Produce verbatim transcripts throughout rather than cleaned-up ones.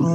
All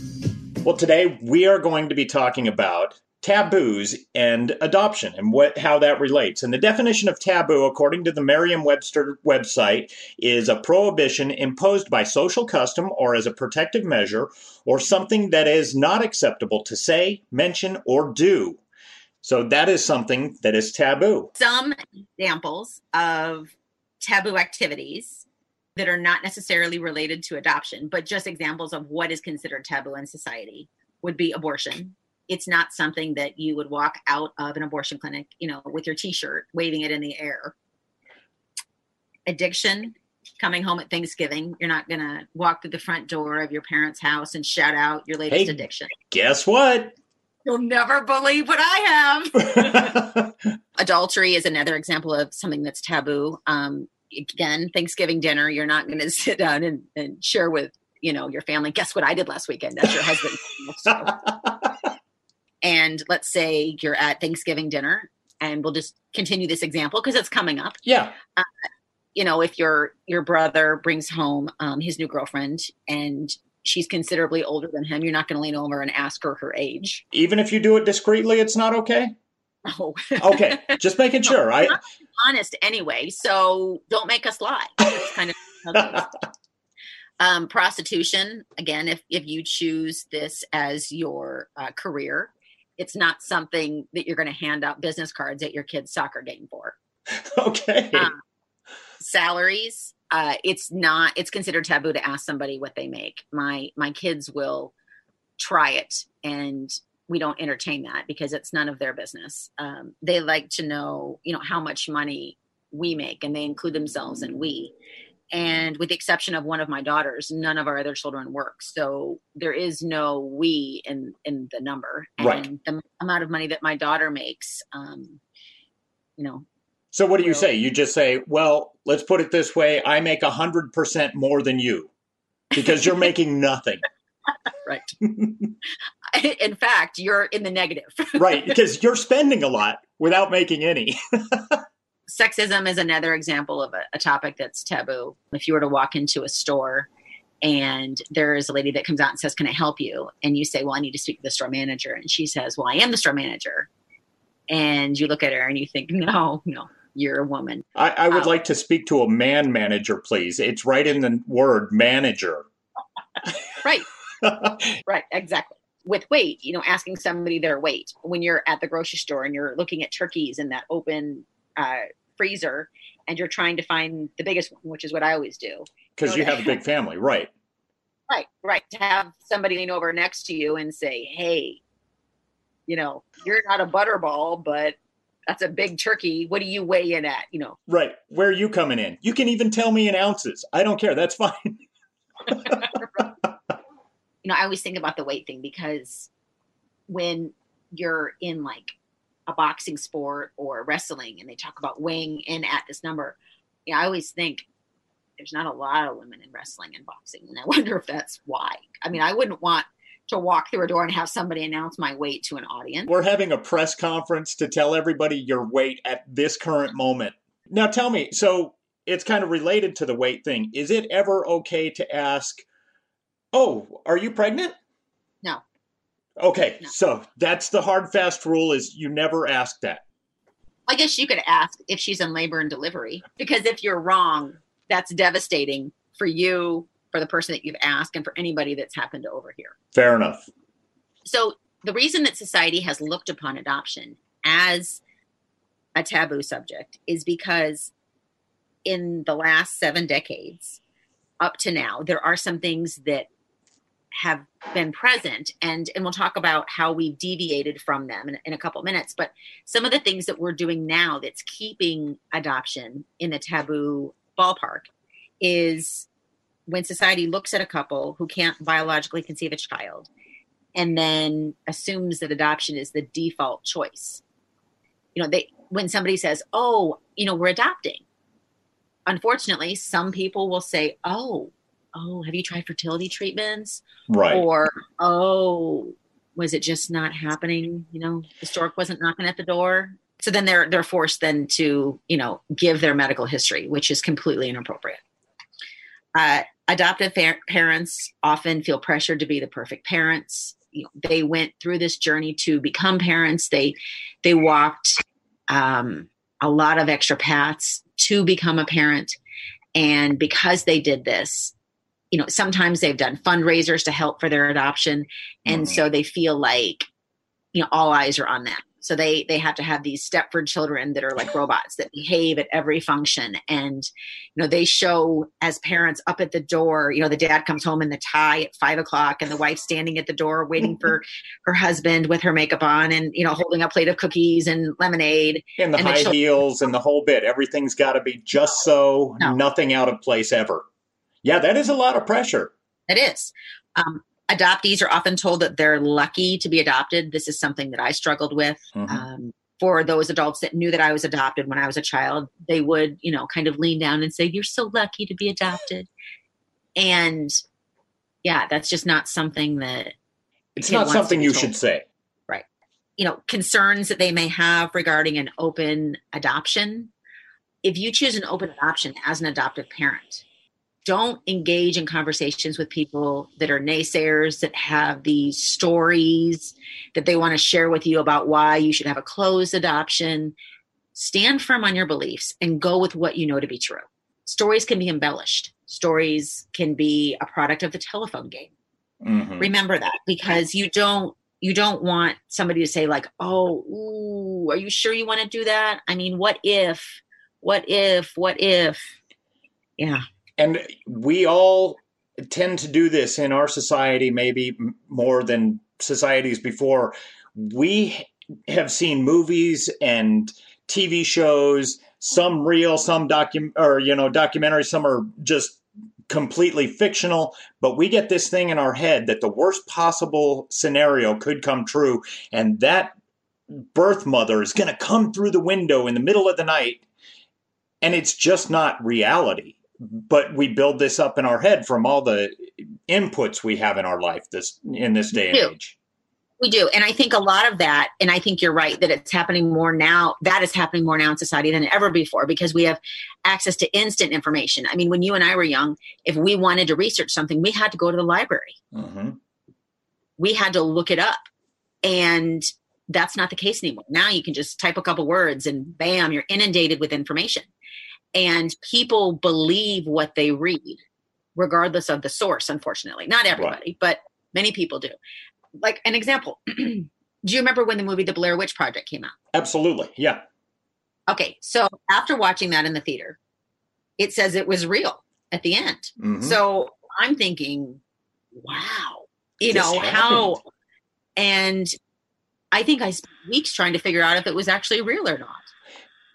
Well, today we are going to be talking about taboos and adoption and what how that relates. And the definition of taboo, according to the Merriam-Webster website, is a prohibition imposed by social custom or as a protective measure, or something that is not acceptable to say, mention, or do. So that is something that is taboo. Some examples of taboo activities that are not necessarily related to adoption, but just examples of what is considered taboo in society would be abortion. It's not something that you would walk out of an abortion clinic, you know, with your t-shirt, waving it in the air. Addiction, coming home at Thanksgiving. You're not going to walk through the front door of your parents' house and shout out your latest hey, addiction. Guess what? You'll never believe what I have. Adultery is another example of something that's taboo. Um, Again, Thanksgiving dinner, you're not going to sit down and, and share with, you know, your family. Guess what I did last weekend? That's your husband. So. And let's say you're at Thanksgiving dinner, and we'll just continue this example because it's coming up. Yeah. Uh, you know, if your your brother brings home um, his new girlfriend and she's considerably older than him, you're not going to lean over and ask her her age. Even if you do it discreetly, it's not okay? No. Okay. Just making sure. No, I. honest anyway, so don't make us lie. That's kind of um, prostitution. Again, if, if you choose this as your uh, career, it's not something that you're going to hand out business cards at your kid's soccer game for. Okay. Um, salaries. Uh, it's not, it's considered taboo to ask somebody what they make. My, my kids will try it, and we don't entertain that because it's none of their business. Um, they like to know, you know, how much money we make, and they include themselves in we. And with the exception of one of my daughters, none of our other children work. So there is no we in, in the number. And right. The amount of money that my daughter makes, um, you know. So what do you so, say? You just say, well, let's put it this way. I make one hundred percent more than you because you're making nothing. Right. In fact, you're in the negative. Right, because you're spending a lot without making any. Sexism is another example of a, a topic that's taboo. If you were to walk into a store and there is a lady that comes out and says, can I help you? And you say, well, I need to speak to the store manager. And she says, well, I am the store manager. And you look at her and you think, no, no, you're a woman. I, I would um, like to speak to a man manager, please. It's right in the word manager. Right. Right, exactly. With weight, you know, asking somebody their weight. When you're at the grocery store and you're looking at turkeys in that open uh, freezer and you're trying to find the biggest one, which is what I always do. Because you, know, you have a big family, right? Right, right. To have somebody lean over next to you and say, hey, you know, you're not a butterball, but that's a big turkey. What do you weigh in at, you know? Right. Where are you coming in? You can even tell me in ounces. I don't care. That's fine. You know, I always think about the weight thing because when you're in like a boxing sport or wrestling and they talk about weighing in at this number, you know, I always think there's not a lot of women in wrestling and boxing. And I wonder if that's why. I mean, I wouldn't want to walk through a door and have somebody announce my weight to an audience. We're having a press conference to tell everybody your weight at this current moment. Now, tell me, so it's kind of related to the weight thing. Is it ever okay to ask Oh, are you pregnant? No. Okay, no. So that's the hard, fast rule is you never ask that. I guess you could ask if she's in labor and delivery, because if you're wrong, that's devastating for you, for the person that you've asked, and for anybody that's happened over here. Fair enough. So the reason that society has looked upon adoption as a taboo subject is because in the last seven decades up to now, there are some things that have been present, and, and we'll talk about how we've deviated from them in, in a couple minutes. But some of the things that we're doing now that's keeping adoption in the taboo ballpark is when society looks at a couple who can't biologically conceive a child and then assumes that adoption is the default choice. You know, they, when somebody says, oh, you know, we're adopting, unfortunately, some people will say, oh, oh, have you tried fertility treatments? Right. Or, oh, was it just not happening? You know, the stork wasn't knocking at the door. So then they're they're forced then to, you know, give their medical history, which is completely inappropriate. Uh, adoptive fa- parents often feel pressured to be the perfect parents. You know, they went through this journey to become parents. They they walked um, a lot of extra paths to become a parent. And because they did this, you know, sometimes they've done fundraisers to help for their adoption. And mm-hmm. so they feel like, you know, all eyes are on them. So they, they have to have these Stepford children that are like robots that behave at every function. And, you know, they show as parents up at the door, you know, the dad comes home in the tie at five o'clock and the wife standing at the door waiting for her husband with her makeup on and, you know, holding a plate of cookies and lemonade. And the and high the children- heels and the whole bit. Everything's got to be just so, no. nothing out of place ever. Yeah, that is a lot of pressure. It is. Um, Adoptees are often told that they're lucky to be adopted. This is something that I struggled with. Mm-hmm. Um, for those adults that knew that I was adopted when I was a child, they would, you know, kind of lean down and say, you're so lucky to be adopted. And yeah, that's just not something that. It's not something you should say. Right. You know, concerns that they may have regarding an open adoption. If you choose an open adoption as an adoptive parent, don't engage in conversations with people that are naysayers, that have these stories that they want to share with you about why you should have a closed adoption. Stand firm on your beliefs and go with what you know to be true. Stories can be embellished. Stories can be a product of the telephone game. Mm-hmm. Remember that, because you don't you don't want somebody to say like, oh, ooh, are you sure you want to do that? I mean, what if, what if, what if? Yeah. And we all tend to do this in our society, maybe more than societies before. We have seen movies and T V shows, some real, some docu- or you know, documentaries, some are just completely fictional. But we get this thing in our head that the worst possible scenario could come true, and that birth mother is going to come through the window in the middle of the night, and it's just not reality. But we build this up in our head from all the inputs we have in our life this in this day and age. We do. And I think a lot of that, and I think you're right, that it's happening more now. That is happening more now in society than ever before, because we have access to instant information. I mean, when you and I were young, if we wanted to research something, we had to go to the library. Mm-hmm. We had to look it up. And that's not the case anymore. Now you can just type a couple words and bam, you're inundated with information. And people believe what they read, regardless of the source, unfortunately. Not everybody, right. But many people do. Like an example, do you remember when the movie The Blair Witch Project came out? Absolutely, yeah. Okay, so after watching that in the theater, it says it was real at the end. Mm-hmm. So I'm thinking, wow, you this know, happened. How? And I think I spent weeks trying to figure out if it was actually real or not.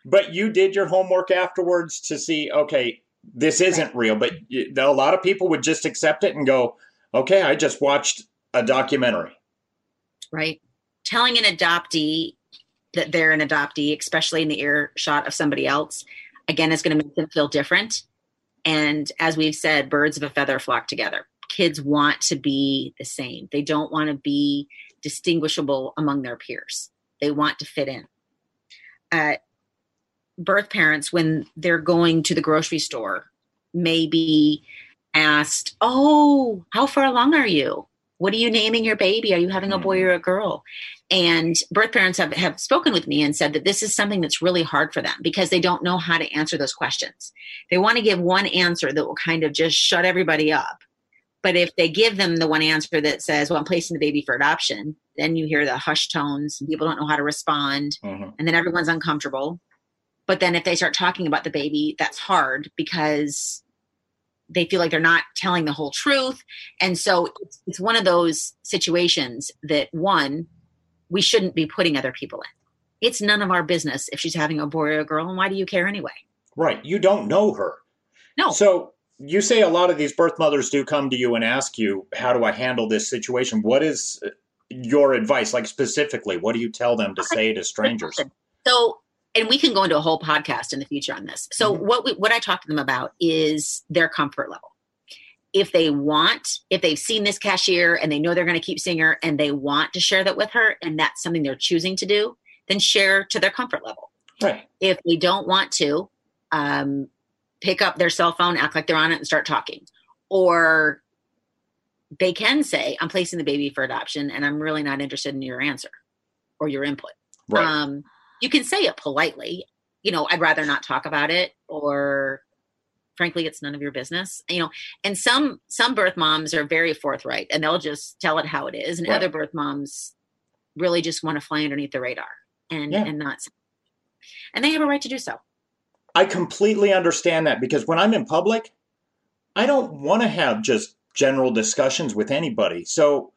But you did your homework afterwards to see, okay, this isn't real. But a lot of people would just accept it and go, okay, I just watched a documentary. Right. Telling an adoptee that they're an adoptee, especially in the earshot of somebody else, again, is going to make them feel different. And as we've said, birds of a feather flock together. Kids want to be the same. They don't want to be distinguishable among their peers. They want to fit in. Uh, Birth parents, when they're going to the grocery store, may be asked, oh, how far along are you? What are you naming your baby? Are you having a boy or a girl? And birth parents have, have spoken with me and said that this is something that's really hard for them because they don't know how to answer those questions. They want to give one answer that will kind of just shut everybody up. But if they give them the one answer that says, well, I'm placing the baby for adoption, then you hear the hushed tones and people don't know how to respond. Mm-hmm. And then everyone's uncomfortable. But then if they start talking about the baby, that's hard because they feel like they're not telling the whole truth. And so it's, it's one of those situations that, one, we shouldn't be putting other people in. It's none of our business if she's having a boy or a girl, and why do you care anyway? Right. You don't know her. No. So you say a lot of these birth mothers do come to you and ask you, how do I handle this situation? What is your advice? Like specifically, what do you tell them to say to strangers? So, and we can go into a whole podcast in the future on this. So mm-hmm. what we, what I talk to them about is their comfort level. If they want, if they've seen this cashier and they know they're going to keep seeing her and they want to share that with her and that's something they're choosing to do, then share to their comfort level. Right. If they don't want to, um, pick up their cell phone, act like they're on it and start talking. Or they can say, I'm placing the baby for adoption and I'm really not interested in your answer or your input. Right. Um, you can say it politely, you know, I'd rather not talk about it, or frankly, it's none of your business, you know, and some, some birth moms are very forthright and they'll just tell it how it is. And right. other birth moms really just want to fly underneath the radar and, yeah. and not, and they have a right to do so. I completely understand that because when I'm in public, I don't want to have just general discussions with anybody. So,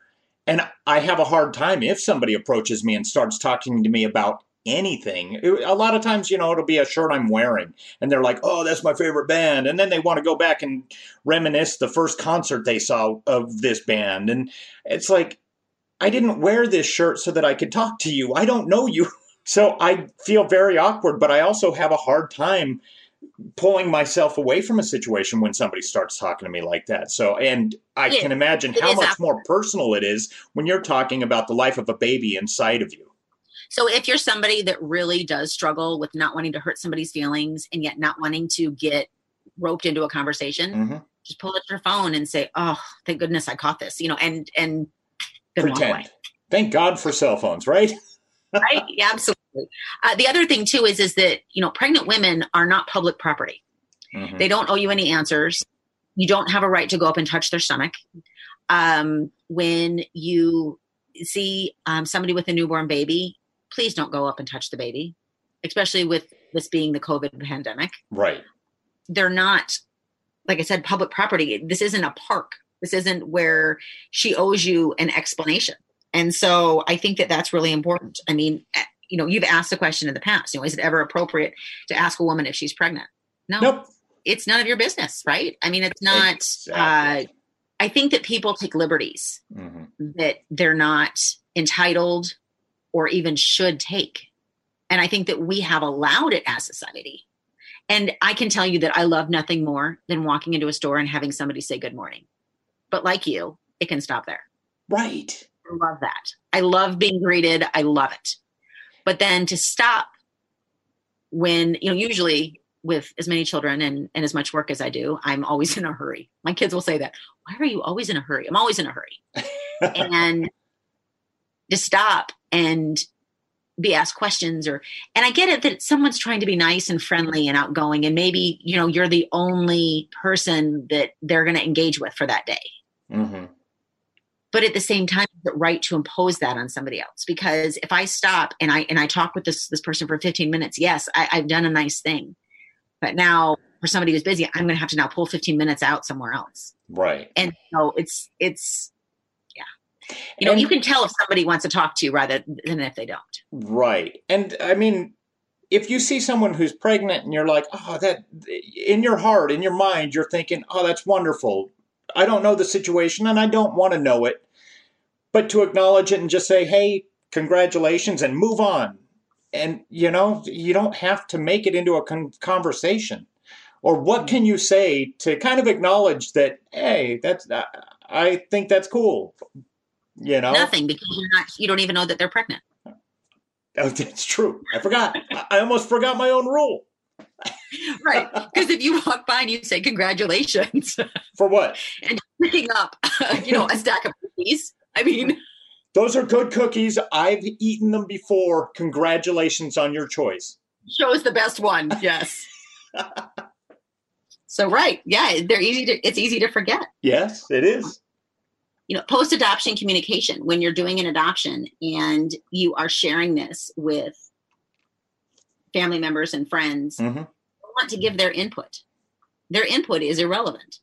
and I have a hard time if somebody approaches me and starts talking to me about anything. A lot of times, you know, it'll be a shirt I'm wearing and they're like, oh, that's my favorite band. And then they want to go back and reminisce the first concert they saw of this band. And it's like, I didn't wear this shirt so that I could talk to you. I don't know you. So I feel very awkward, but I also have a hard time pulling myself away from a situation when somebody starts talking to me like that. So, and I it, can imagine how much awkward. More personal it is when you're talking about the life of a baby inside of you. So if you're somebody that really does struggle with not wanting to hurt somebody's feelings and yet not wanting to get roped into a conversation, mm-hmm. just pull up your phone and say, oh, thank goodness I caught this, you know, and, and then pretend. Walk away. Thank God for cell phones, right? Right. Yeah, absolutely. Uh, the other thing too is, is that, you know, pregnant women are not public property. Mm-hmm. They don't owe you any answers. You don't have a right to go up and touch their stomach. Um, when you see um, somebody with a newborn baby, please don't go up and touch the baby, especially with this being the COVID pandemic. Right. They're not, like I said, public property. This isn't a park. This isn't where she owes you an explanation. And so I think that that's really important. I mean, you know, you've asked the question in the past, you know, is it ever appropriate to ask a woman if she's pregnant? No, nope. It's none of your business, right? I mean, it's not, exactly. uh, I think that people take liberties mm-hmm. that they're not entitled or even should take. And I think that we have allowed it as society. And I can tell you that I love nothing more than walking into a store and having somebody say good morning. But like you, it can stop there. Right. I love that. I love being greeted. I love it. But then to stop when, you know, usually with as many children and, and as much work as I do, I'm always in a hurry. My kids will say that. Why are you always in a hurry? I'm always in a hurry. And to stop and be asked questions or, and I get it that someone's trying to be nice and friendly and outgoing. And maybe, you know, you're the only person that they're going to engage with for that day. Mm-hmm. But at the same time, the right to impose that on somebody else. Because if I stop and I and I talk with this this person for fifteen minutes, yes, I, I've done a nice thing. But now for somebody who's busy, I'm going to have to now pull fifteen minutes out somewhere else. Right. And so it's it's yeah, you know, and you can tell if somebody wants to talk to you rather than if they don't. Right. And I mean, if you see someone who's pregnant and you're like, oh, that in your heart, in your mind, you're thinking, oh, that's wonderful. I don't know the situation and I don't want to know it, but to acknowledge it and just say, hey, congratulations and move on. And, you know, you don't have to make it into a con- conversation. Or what can you say to kind of acknowledge that, hey, that's, uh, I think that's cool. You know, nothing because you're not, you don't even know that they're pregnant. Oh, that's true. I forgot. I almost forgot my own rule. Right. Because if you walk by and you say, congratulations. For what? And picking up, you know, a stack of cookies. I mean. Those are good cookies. I've eaten them before. Congratulations on your choice. Shows the best one. Yes. So, right. Yeah. They're easy to, it's easy to forget. Yes, it is. You know, post-adoption communication, when you're doing an adoption and you are sharing this with family members and friends, mm-hmm. want to give their input. Their input is irrelevant.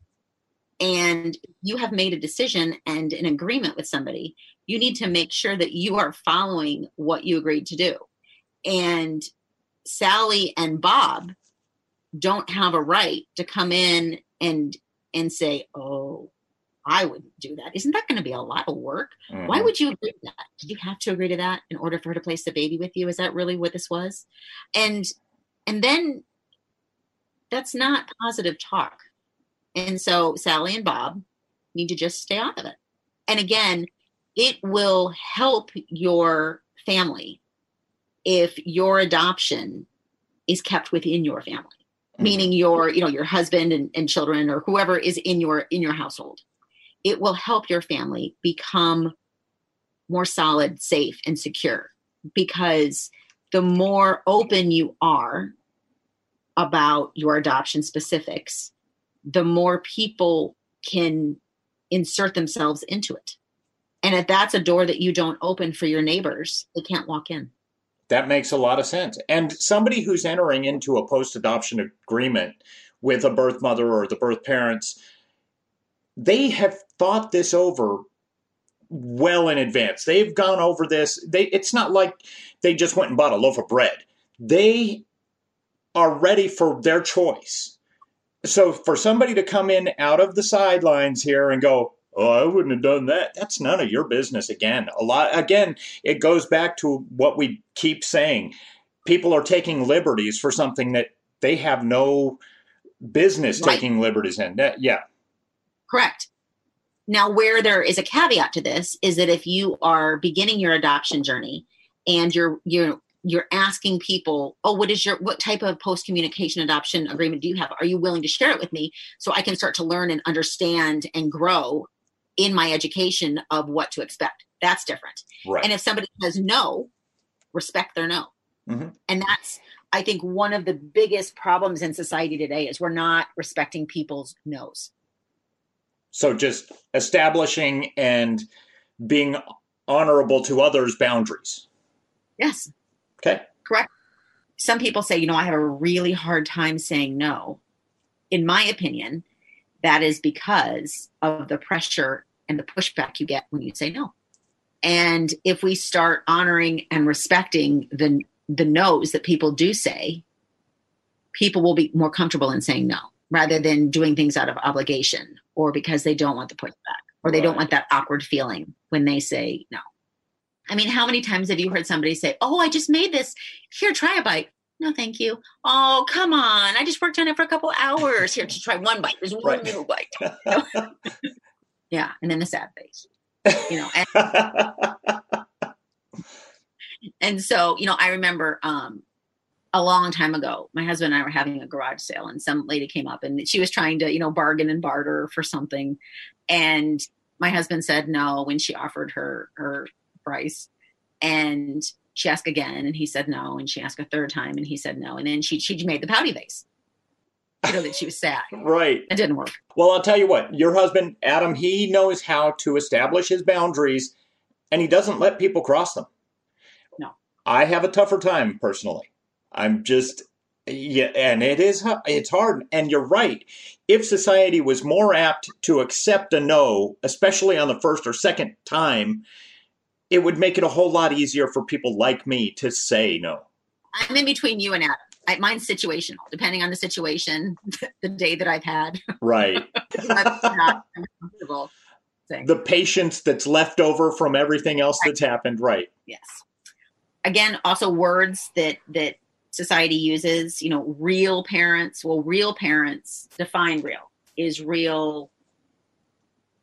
And you have made a decision and an agreement with somebody. You need to make sure that you are following what you agreed to do. And Sally and Bob don't have a right to come in and and say, oh, I wouldn't do that. Isn't that going to be a lot of work? Mm-hmm. Why would you agree to that? Did you have to agree to that in order for her to place the baby with you? Is that really what this was? And and then that's not positive talk. And so Sally and Bob need to just stay out of it. And again, it will help your family if your adoption is kept within your family, mm-hmm. meaning your, you know, your husband and, and children or whoever is in your in your household. It will help your family become more solid, safe, and secure, because the more open you are about your adoption specifics, the more people can insert themselves into it. And if that's a door that you don't open for your neighbors, they can't walk in. That makes a lot of sense. And somebody who's entering into a post-adoption agreement with a birth mother or the birth parents, they have thought this over well in advance. They've gone over this. They, it's not like they just went and bought a loaf of bread. They are ready for their choice. So for somebody to come in out of the sidelines here and go, oh, I wouldn't have done that. That's none of your business. Again, a lot. Again, it goes back to what we keep saying. People are taking liberties for something that they have no business right. taking liberties in. That, yeah. Correct. Now, where there is a caveat to this is that if you are beginning your adoption journey and you're you're you're asking people, oh, what is your what type of post-communication adoption agreement do you have? Are you willing to share it with me so I can start to learn and understand and grow in my education of what to expect? That's different. Right. And if somebody says no, respect their no. Mm-hmm. And that's, I think, one of the biggest problems in society today is we're not respecting people's no's. So just establishing and being honorable to others' boundaries. Yes. Okay. Correct. Some people say, you know, I have a really hard time saying no. In my opinion, that is because of the pressure and the pushback you get when you say no. And if we start honoring and respecting the the no's that people do say, people will be more comfortable in saying no, rather than doing things out of obligation or because they don't want the pushback or they right. don't want that awkward feeling when they say no. I mean, how many times have you heard somebody say, oh, I just made this. Here, try a bite. No, thank you. Oh, come on. I just worked on it for a couple hours. Here, just try one bite. There's one right. little bite. You know? Yeah. And then the sad face, you know. And, and so, you know, I remember, um, a long time ago, my husband and I were having a garage sale and some lady came up and she was trying to, you know, bargain and barter for something. And my husband said no when she offered her her price. And she asked again and he said no. And she asked a third time and he said no. And then she she made the pouty face. You know, that she was sad. Right. It didn't work. Well, I'll tell you what, your husband, Adam, he knows how to establish his boundaries and he doesn't let people cross them. No. I have a tougher time personally. I'm just, yeah, and it is, it's hard. And you're right. If society was more apt to accept a no, especially on the first or second time, it would make it a whole lot easier for people like me to say no. I'm in between you and Adam. I, mine's situational, depending on the situation, the day that I've had. Right. I'm not comfortable saying. The patience that's left over from everything else right. that's happened. Right. Yes. Again, also words that, that, society uses, you know, real parents. Well, real parents, define real is real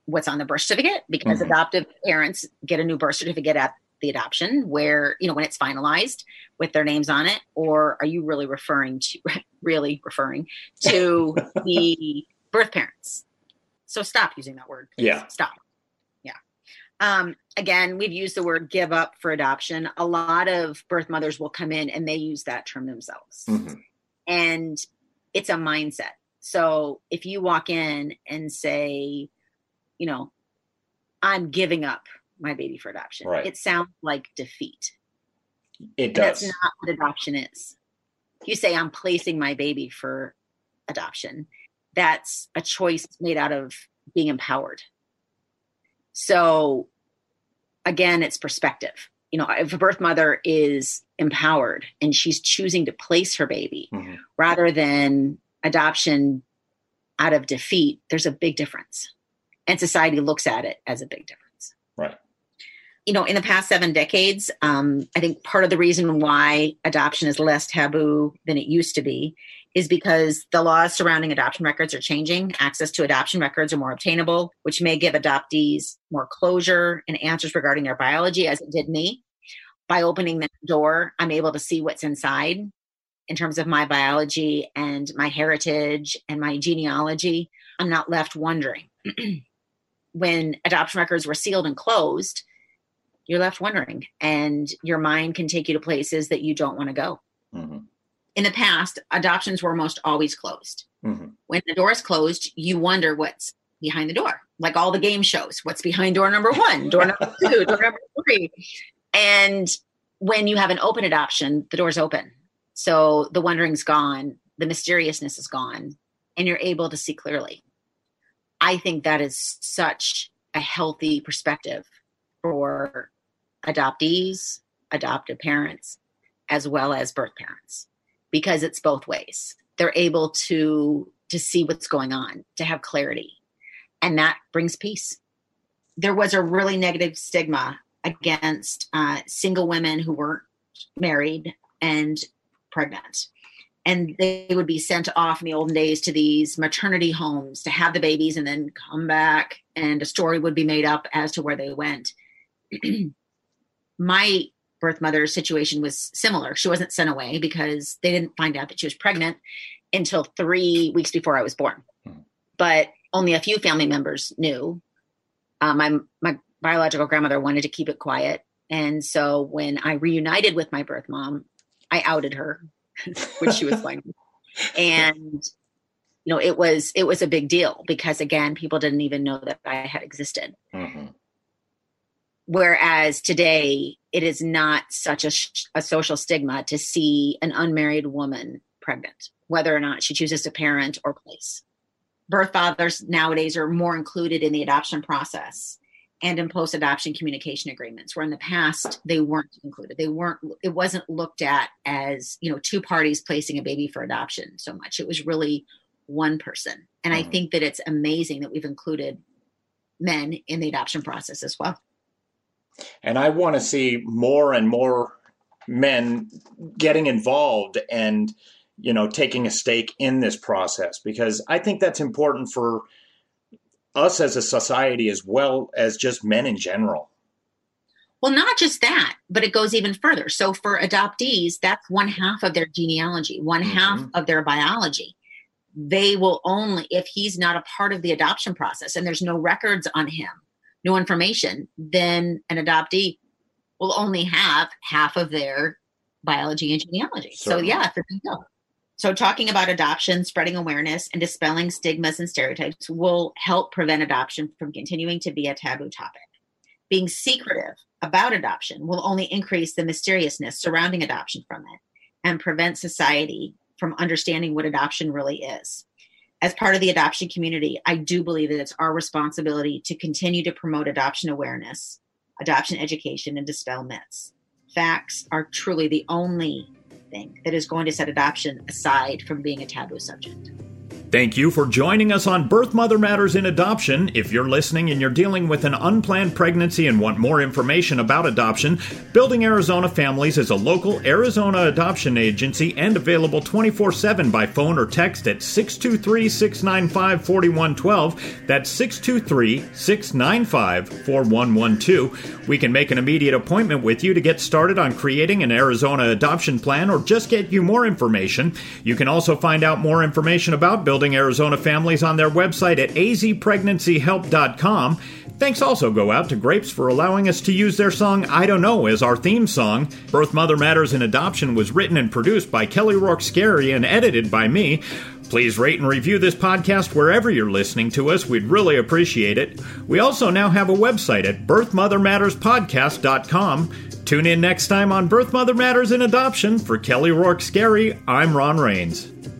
what's on the birth certificate, because mm-hmm. adoptive parents get a new birth certificate at the adoption where, you know, when it's finalized with their names on it, or are you really referring to, really referring to the birth parents? So stop using that word. Please. Yeah. Stop. Yeah. Um, again, we've used the word give up for adoption. A lot of birth mothers will come in and they use that term themselves. Mm-hmm. And it's a mindset. So if you walk in and say, you know, I'm giving up my baby for adoption, right, it sounds like defeat. It and does. That's not what adoption is. You say, I'm placing my baby for adoption. That's a choice made out of being empowered. So again, it's perspective. You know, if a birth mother is empowered and she's choosing to place her baby mm-hmm. rather than adoption out of defeat, there's a big difference. And society looks at it as a big difference. Right. You know, in the past seven decades, um, I think part of the reason why adoption is less taboo than it used to be is because the laws surrounding adoption records are changing. Access to adoption records are more obtainable, which may give adoptees more closure and answers regarding their biology, as it did me. By opening that door, I'm able to see what's inside in terms of my biology and my heritage and my genealogy. I'm not left wondering. When adoption records were sealed and closed, you're left wondering, and your mind can take you to places that you don't want to go. Mm-hmm. In the past, adoptions were almost always closed. Mm-hmm. When the door is closed, you wonder what's behind the door, like all the game shows. What's behind door number one, door number two, door number three? And when you have an open adoption, the door's open. So the wondering's gone, the mysteriousness is gone, and you're able to see clearly. I think that is such a healthy perspective for adoptees, adoptive parents, as well as birth parents, because it's both ways. They're able to, to see what's going on, to have clarity, and that brings peace. There was a really negative stigma against uh, single women who weren't married and pregnant. And they would be sent off in the olden days to these maternity homes to have the babies and then come back. And a story would be made up as to where they went. My birth mother's situation was similar. She wasn't sent away because they didn't find out that she was pregnant until three weeks before I was born. But only a few family members knew. Uh, my, my biological grandmother wanted to keep it quiet. And so when I reunited with my birth mom, I outed her. Which she was fine with. And, you know, it was, it was a big deal because again, people didn't even know that I had existed. Mm-hmm. Whereas today it is not such a, a social stigma to see an unmarried woman pregnant, whether or not she chooses to parent or place. Birth fathers nowadays are more included in the adoption process and in post-adoption communication agreements, where in the past they weren't included. They weren't, it wasn't looked at as, you know, two parties placing a baby for adoption so much. It was really one person. And mm-hmm. I think that it's amazing that we've included men in the adoption process as well. And I want to see more and more men getting involved and, you know, taking a stake in this process, because I think that's important for us as a society, as well as just men in general. Well, not just that, but it goes even further. So for adoptees, that's one half of their genealogy, one mm-hmm. half of their biology. They will only, if he's not a part of the adoption process and there's no records on him, no information, then an adoptee will only have half of their biology and genealogy. Certainly. So yeah, there you go. So talking about adoption, spreading awareness, and dispelling stigmas and stereotypes will help prevent adoption from continuing to be a taboo topic. Being secretive about adoption will only increase the mysteriousness surrounding adoption from it and prevent society from understanding what adoption really is. As part of the adoption community, I do believe that it's our responsibility to continue to promote adoption awareness, adoption education, and dispel myths. Facts are truly the only that is going to set adoption aside from being a taboo subject. Thank you for joining us on Birth Mother Matters in Adoption. If you're listening and you're dealing with an unplanned pregnancy and want more information about adoption, Building Arizona Families is a local Arizona adoption agency and available twenty-four seven by phone or text at six two three, six nine five, four one one two. That's six two three, six nine five, four one one two. We can make an immediate appointment with you to get started on creating an Arizona adoption plan or just get you more information. You can also find out more information about Building Arizona Families on their website at a z pregnancy help dot com. Thanks also go out to Grapes for allowing us to use their song I Don't Know as our theme song. Birth Mother Matters in Adoption was written and produced by Kelly Rourke-Scarry and edited by me. Please rate and review this podcast wherever you're listening to us. We'd really appreciate it. We also now have a website at birth mother matters podcast dot com. Tune in next time on Birth Mother Matters in Adoption. For Kelly Rourke-Scarry, I'm Ron Reigns.